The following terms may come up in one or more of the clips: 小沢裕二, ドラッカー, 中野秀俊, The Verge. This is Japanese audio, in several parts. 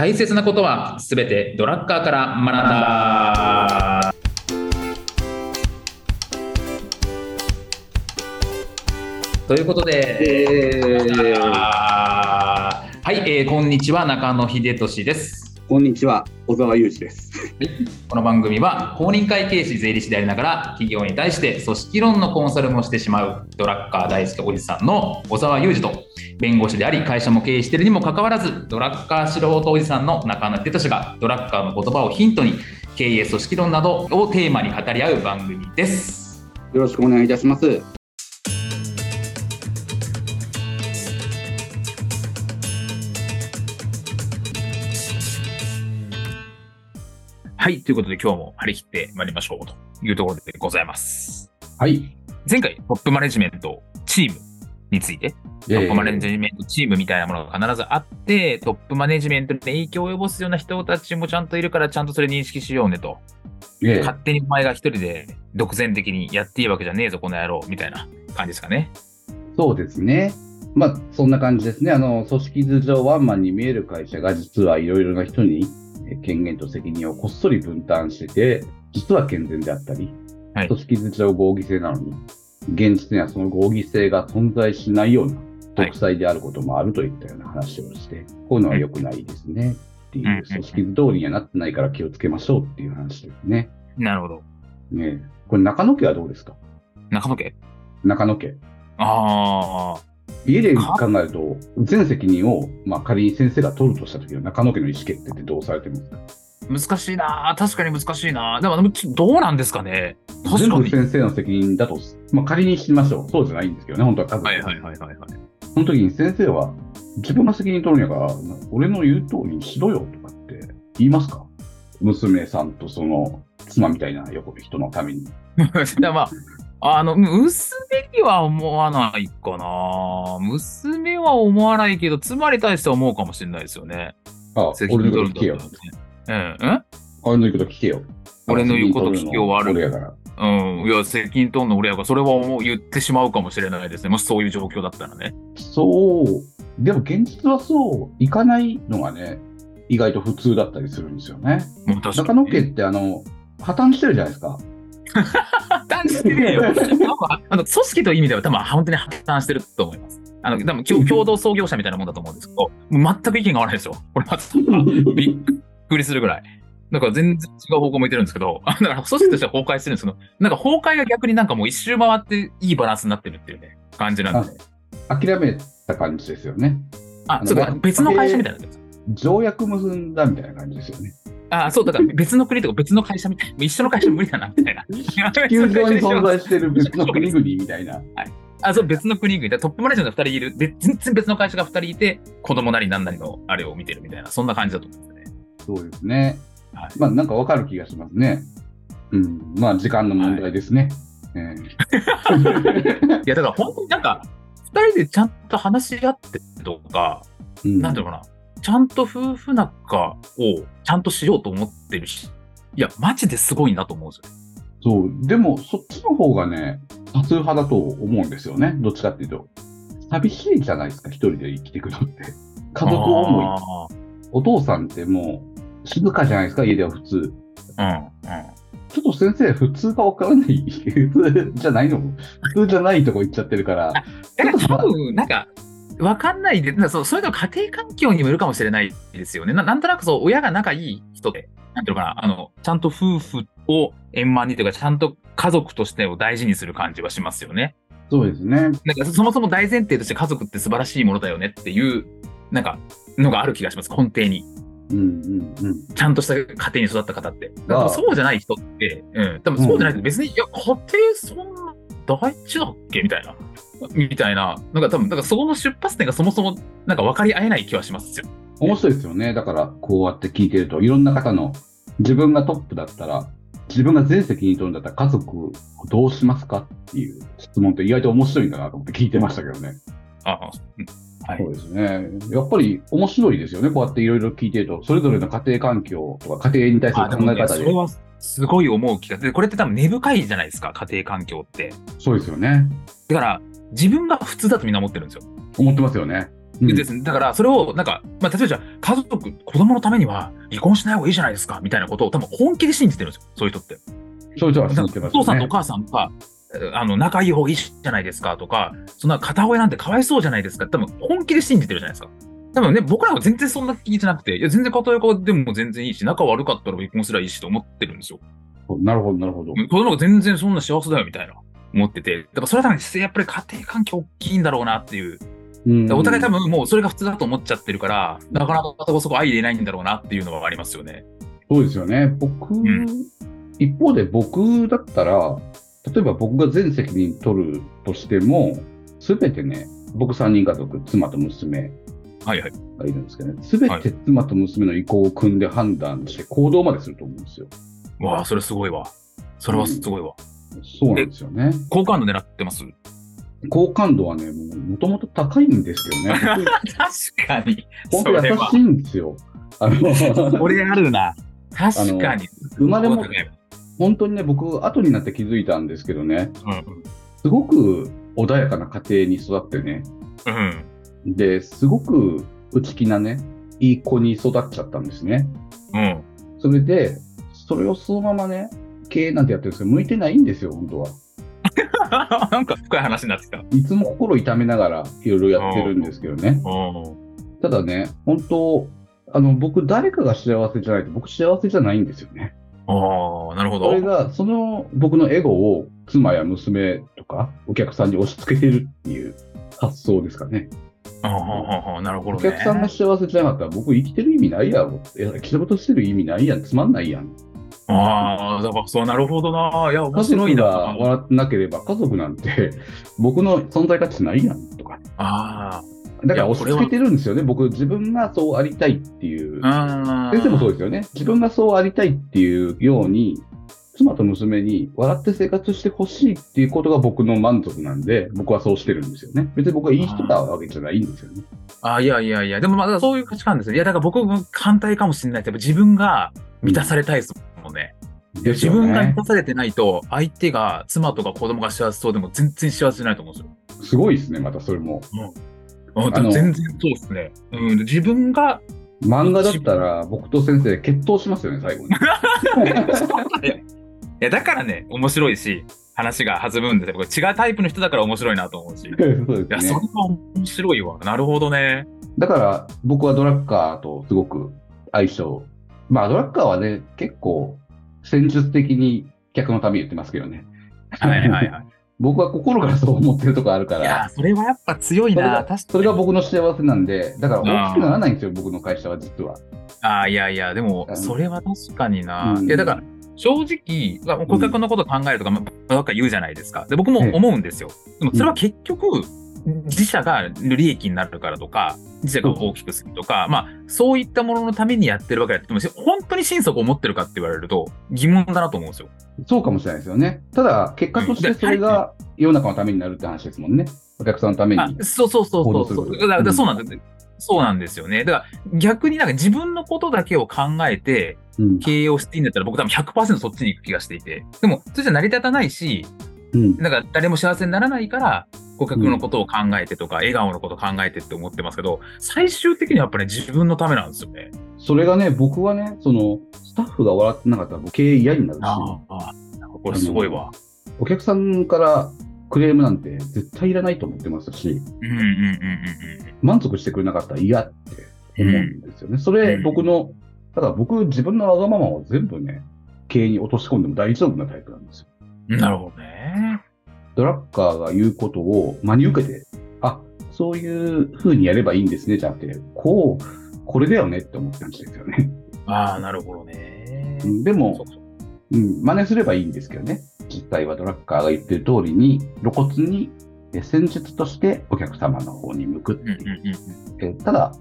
大切なことはすべてドラッカーから学んだ。ということで、はい、こんにちは、中野秀俊です。こんにちは、小沢裕二です。この番組は公認会計士税理士でありながら企業に対して組織論のコンサルもしてしまうドラッカー大好きおじさんの小沢裕二と、弁護士であり会社も経営しているにもかかわらずドラッカー素人おじさんの中野秀俊が、ドラッカーの言葉をヒントに経営組織論などをテーマに語り合う番組です。よろしくお願いいたします。はい、ということで今日も張り切ってまいりましょうというところでございます。はい、前回トップマネジメントチームについて、トップマネジメントチームみたいなものが必ずあって、トップマネジメントに影響を及ぼすような人たちもちゃんといるから、ちゃんとそれ認識しようねと、勝手にお前が一人で独善的にやっていいわけじゃねえぞこの野郎みたいな感じですかね。そうですね、まあそんな感じですね。組織図上ワンマンに見える会社が、実はいろいろな人に権限と責任をこっそり分担してて、実は健全であったり、はい、組織図上合議制なのに現実にはその合議制が存在しないような独裁であることもあるといったような話をして、はい、こういうのは良くないですねっていう、組織図通りにはなってないから気をつけましょうっていう話ですね。なるほど、ね。これ中野家はどうですか？中野家家で考えると、全責任を、まあ、仮に先生が取るとした時の中野家の意思決定ってどうされてますか？難しいな、確かに難しいな。でもどうなんですかね。確かに全部先生の責任だと、まあ、仮にしましょう。そうじゃないんですけどね、本当は家族、その時に先生は自分が責任取るんやから俺の言う通りにしろよとかって言いますか？娘さんとその妻みたいな横の人のためにだ、まあ娘には思わないかな。娘は思わないけど、妻に対しては思うかもしれないですよね。ああ、責任取るんだったらね。俺の言うこと聞けよ。俺の言うこと聞けよはある。いや、責任取るの俺やから、それは言ってしまうかもしれないですね。もしそういう状況だったらね。そう。でも現実はそういかないのがね、意外と普通だったりするんですよね。もう確かに。中野家って破綻してるじゃないですか。破綻してねえよ。組織という意味では多分本当に破綻してると思います。多分共同創業者みたいなもんだと思うんですけど、全く意見が合わないですよ。これまずびっくりするぐらい。だから全然違う方向向いてるんですけど、だから組織としては崩壊してるんですけど、なんか崩壊が逆になんかもう一周回っていいバランスになってるっていうね、感じなんで。諦めた感じですよね。別の会社みたいな。条約結んだみたいな感じですよね。そうだから別の国とか別の会社みたいな、一緒の会社無理だなみたいな、地球上に存在している別の国々みたいな、はい、そう、別の国々、トップマネージャーが2人いる、で全然別の会社が2人いて、子供なりなんなりのあれを見てるみたいな、そんな感じだと思うんですね。そうですね、はい、まあ、なんか分かる気がしますね。まあ時間の問題ですね。いやだから本当になんか2人でちゃんと話し合ってとか、なんていうのかな、ちゃんと夫婦仲をちゃんとしようと思ってるし、いやマジですごいなと思うんですよ。そう、でもそっちの方がね、多数派だと思うんですよね。どっちかっていうと寂しいじゃないですか、一人で生きていくのって。家族思い。お父さんってもう静かじゃないですか、家では普通。ちょっと先生、普通が分からない。普通じゃないの、普通じゃないとこ行っちゃってるから。だから多分なんか分かんないで、そういうの家庭環境にもよるかもしれないですよね。なんとなく親が仲いい人で、なんていうのかな、ちゃんと夫婦を円満にというか、ちゃんと家族としてを大事にする感じはしますよね。そうですね。なんかそもそも大前提として家族って素晴らしいものだよねっていうなんかのがある気がします、根底に。ちゃんとした家庭に育った方って。だからそうじゃない人って、多分そうじゃないと別に、いや家庭そんな大事だっけみたいな。なんか多分、だからそこの出発点がそもそもなんか分かり合えない気はしますよ。面白いですよね。だからこうやって聞いてると、いろんな方の、自分がトップだったら、自分が全責任取るんだったら家族どうしますかっていう質問って意外と面白いんだなと思って聞いてましたけどね。そうですね。やっぱり面白いですよね。こうやっていろいろ聞いてると、それぞれの家庭環境とか家庭に対する考え方で。それはすごい思う気がする。これって多分根深いじゃないですか、家庭環境って。そうですよね。だから自分が普通だとみんな思ってるんですよ。思ってますよね。ですね。だからそれをなんか、まあ、例えばじゃあ家族子供のためには離婚しない方がいいじゃないですかみたいなことを多分本気で信じてるんですよ、そういう人って。そういう人は信じてますね。お父さんとお母さんが仲いい方がいいじゃないですかとか、そんな片親なんてかわいそうじゃないですか、多分本気で信じてるじゃないですか。多分ね、僕らは全然そんな気じゃなくて、いや全然片親でも全然いいし、仲悪かったら離婚すればいいしと思ってるんですよ。なるほどなるほど。子供が全然そんな幸せだよみたいな思ってて、だからそれは多分やっぱり家庭環境大きいんだろうなっていう。お互い多分もうそれが普通だと思っちゃってるから、なかなかそこ相入れないんだろうなっていうのはありますよね。そうですよね。一方で僕だったら、例えば僕が全責任取るとしても、すべてね、僕3人家族、妻と娘がいるんですけどね、すべて妻と娘の意向を組んで判断して行動まですると思うんですよ。はい、わあ、それすごいわ。それはすごいわ。そうなんですよね。好感度狙ってます？好感度はね、もともと高いんですよね。確かに。本当優しいんですよ。これあるな。確かに。馬でも本当にね、僕後になって気づいたんですけどね、すごく穏やかな家庭に育ってね、ですごく内気なね、いい子に育っちゃったんですね。それでそれをそのままね、経営なんてやってるんですけど、向いてないんですよ本当は。なんか深い話になってきた。いつも心痛めながらいろいろやってるんですけどね。ただね、本当僕誰かが幸せじゃないと僕幸せじゃないんですよね。ああ、なるほど。それがその僕のエゴを妻や娘とかお客さんに押し付けてるっていう発想ですかね。なるほどね。お客さんが幸せじゃなかったら僕生きてる意味ないやろ。きとしてる意味ないやん。つまんないやん。ああ、だからそう、なるほどな。いや、面白いな。家族が笑ってなければ、家族なんて僕の存在価値ないやんとか。ああ。だから押し付けてるんですよね。僕、自分がそうありたいっていう。先生もそうですよね。自分がそうありたいっていうように、妻と娘に笑って生活してほしいっていうことが僕の満足なんで、僕はそうしてるんですよね。別に僕はいい人だわけじゃないんですよね。いやいやいや、でもまだそういう価値観ですね。いや、だから僕も反対かもしれないけど、自分が満たされたいですもん。自分が満たされてないと、相手が妻とか子供が幸せそうでも全然幸せじゃないと思うんですよ。すごいですね、またそれも。全然そうですね。自分が漫画だったら僕と先生決闘しますよね、最後に。いやだからね、面白いし話が弾むんですよ。違うタイプの人だから面白いなと思うし。そうですね。いやそれは面白いわ。なるほどね。だから僕はドラッカーとすごく相性。まあドラッカーはね、結構戦術的に客のため言ってますけどね。僕は心からそう思ってるとこあるから。いや、それはやっぱ強いな。それが僕の幸せなんで、だから大きくならないんですよ、僕の会社は実は。いやいや、でもそれは確かにな。いやだから正直、顧客のこと考えるとか、ばっか言うじゃないですか。で、僕も思うんですよ。でもそれは結局、自社が利益になるからとか、自社が大きくするとか、そういったもののためにやってるわけだって、本当に心底思ってるかって言われると疑問だなと思うんですよ。そうかもしれないですよね。ただ結果としてそれが世の中のためになるって話ですもんね。お客さんのために。そうそうなんです。そうなんですよね。だから逆になんか自分のことだけを考えて経営をしていいんだったら、僕多分 100% そっちに行く気がしていて、でもそれじゃ成り立たないし、なんか誰も幸せにならないから顧客のことを考えてとか、笑顔のことを考えてって思ってますけど、最終的にはやっぱり、自分のためなんですよね。それがね、僕はね、そのスタッフが笑ってなかったら経営嫌になるし。これすごいわ。お客さんからクレームなんて絶対いらないと思ってますし、満足してくれなかったら嫌って思うんですよね。それ僕の、だから僕自分のわがままを全部ね、経営に落とし込んでも大丈夫なタイプなんですよ。なるほどね。ドラッカーが言うことを真に受けて、そういう風にやればいいんですねじゃなくて、これだよねって思ってましたよね。なるほどね。でも真似すればいいんですけどね。実際はドラッカーが言ってる通りに露骨に戦術としてお客様の方に向くっていう。ただ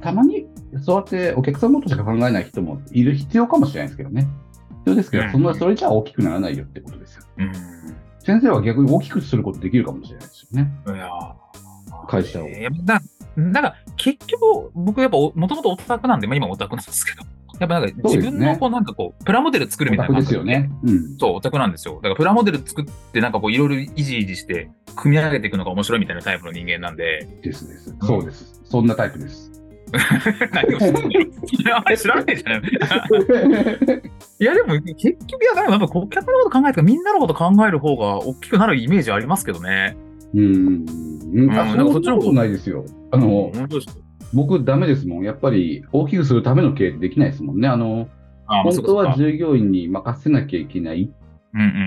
たまにそうやってお客様としか考えない人もいる必要かもしれないですけどね。そうですけど、それじゃ大きくならないよってことですよ。先生は逆に大きくすることできるかもしれないですよね。会社を。だから結局僕やっぱもともとオタクなんで、今もオタクなんですけど、やっぱなんか自分のこうなんかこうプラモデル作るみたいな感じで、ね、そうオタクなんですよ。だからプラモデル作ってなんかこういろいろいじいじして組み上げていくのが面白いみたいなタイプの人間なんで。ですです。そうです。そんなタイプです。何をしてんの？あれ知らないじゃない。いやでも結局やっぱ顧客のこと考えるとかみんなのこと考える方が大きくなるイメージありますけどね。そっちのことないですよ。本当ですか？僕ダメですもん。やっぱり大きくするための経営できないですもんね。本当は従業員に任せなきゃいけない、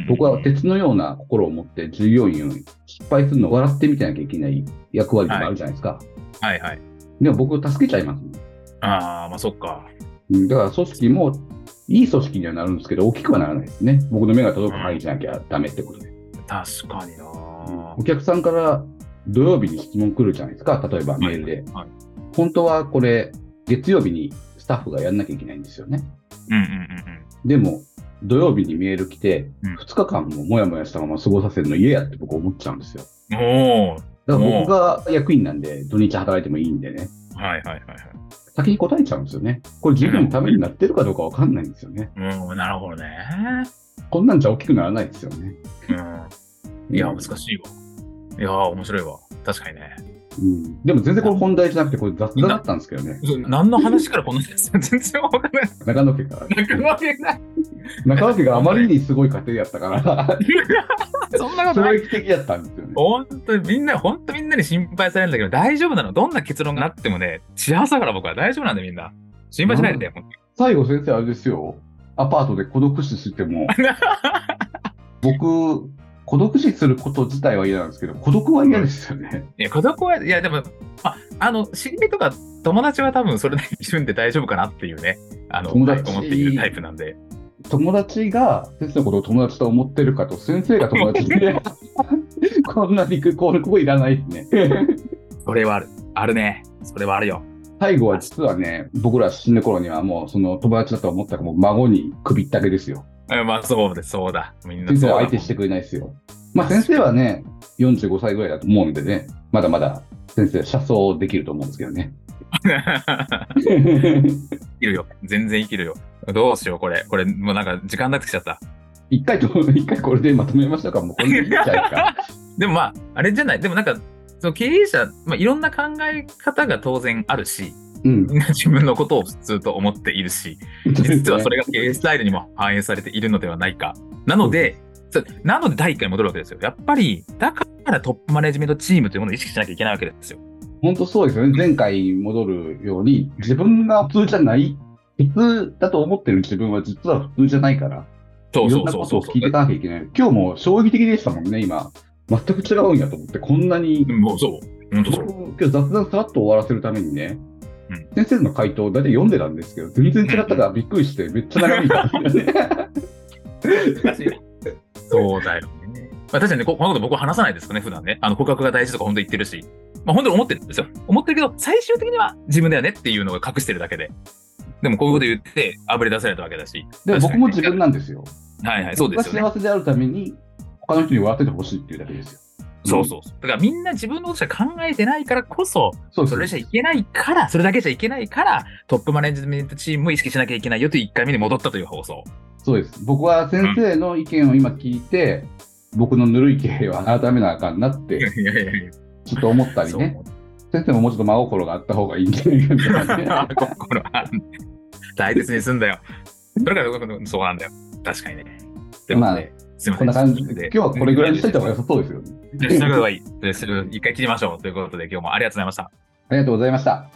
僕は鉄のような心を持って従業員を失敗するのを笑ってみてなきゃいけない役割もあるじゃないですか、はい、はいはい。でも僕を助けちゃいますもん。ああ、まあそっか。だから組織もいい組織にはなるんですけど大きくはならないですね。僕の目が届く範囲じゃなきゃダメってことで、確かにな、お客さんから土曜日に質問来るじゃないですか、例えばメールで、はいはい、本当はこれ月曜日にスタッフがやんなきゃいけないんですよね、でも土曜日にメール来て、2日間もモヤモヤしたまま過ごさせるの嫌やって僕思っちゃうんですよ。おー、だから僕が役員なんで土日働いてもいいんでね、はいはいはいはい、先に答えちゃうんですよね。これ自分のためになってるかどうかわかんないんですよね、なるほどね。こんなんじゃ大きくならないですよね、いや難しいわ。いや面白いわ、確かにね、でも全然これ本題じゃなくてこれ雑談だったんですけどね。何の話からこんな全然わからない。中野家から中野家があまりにすごい家庭やったからそんなことない。衝撃的だったんですよね。本当みんなに心配されるんだけど大丈夫なの。どんな結論があってもね幸せだから僕は大丈夫なんでみんな心配しないで。最後先生あれですよ、アパートで孤独死しても僕孤独死すること自体は嫌なんですけど孤独は嫌ですよね。いや孤独はいやでも知り合いとか友達は多分それで一瞬で大丈夫かなっていうね友達思っているタイプなんで、友達が先生のことを友達と思ってるかと先生が友達でこんなにここいらないですねそれはあるね。それはあるよ。最後は実はね僕ら死ぬ頃にはもうその友達だと思ったらもう孫に首ったけですよ。まあそうです、そうだ。みんなそうだ。先生は相手してくれないですよ。まあ先生はね、45歳ぐらいだと思うんでね、まだまだ先生、車窓できると思うんですけどね。生きるよ、全然生きるよ。どうしよう、これ、もうなんか時間なくしちゃった。一回これでまとめましたか、もうこれでいっちゃうか。でもまあ、あれじゃない、でもなんか、その経営者、まあ、いろんな考え方が当然あるし、みんな自分のことを普通と思っているし、実はそれが経営スタイルにも反映されているのではないか。なので第1回に戻るわけですよ。やっぱりだからトップマネジメントチームというものを意識しなきゃいけないわけですよ。本当そうですよね。前回戻るように自分が普通じゃない、普通だと思ってる自分は実は普通じゃないから、いろんなことを聞いていかなきゃいけない。今日も衝撃的でしたもんね。今全く違うんやと思って、こんなにもうそう本当そう。今日雑談さらっと終わらせるためにね、先生の回答を大体読んでたんですけど全然違ったからびっくりしてめっちゃ長い感じだねそうだよね、まあ、確かにね、このこと僕は話さないですかね普段ね。告白が大事とか本当に言ってるし、まあ、本当に思ってるんですよ。思ってるけど最終的には自分だよねっていうのを隠してるだけで、でもこういうこと言ってあぶれ出されたわけだし、でも僕も自分なんですよ。はいはい、そうですよね。幸せであるために他の人に笑っててほしいっていうだけですよ。そうだからみんな自分のことしか考えてないからこそ、それじゃいけないから、それだけじゃいけないからトップマネジメントチームも意識しなきゃいけないよという1回目に戻ったという放送。そうです。僕は先生の意見を今聞いて、僕のぬるい経営は改めなあかんなってちょっと思ったりね先生ももうちょっと真心があった方がいいんじゃないかみたいな心は大切にすんだよ。それからそうなんだよ。確かにね。でもね、こんな感じで今日はこれぐらいにしといた方が良さそうですよね。一回切りましょうということで、今日もありがとうございました。ありがとうございました。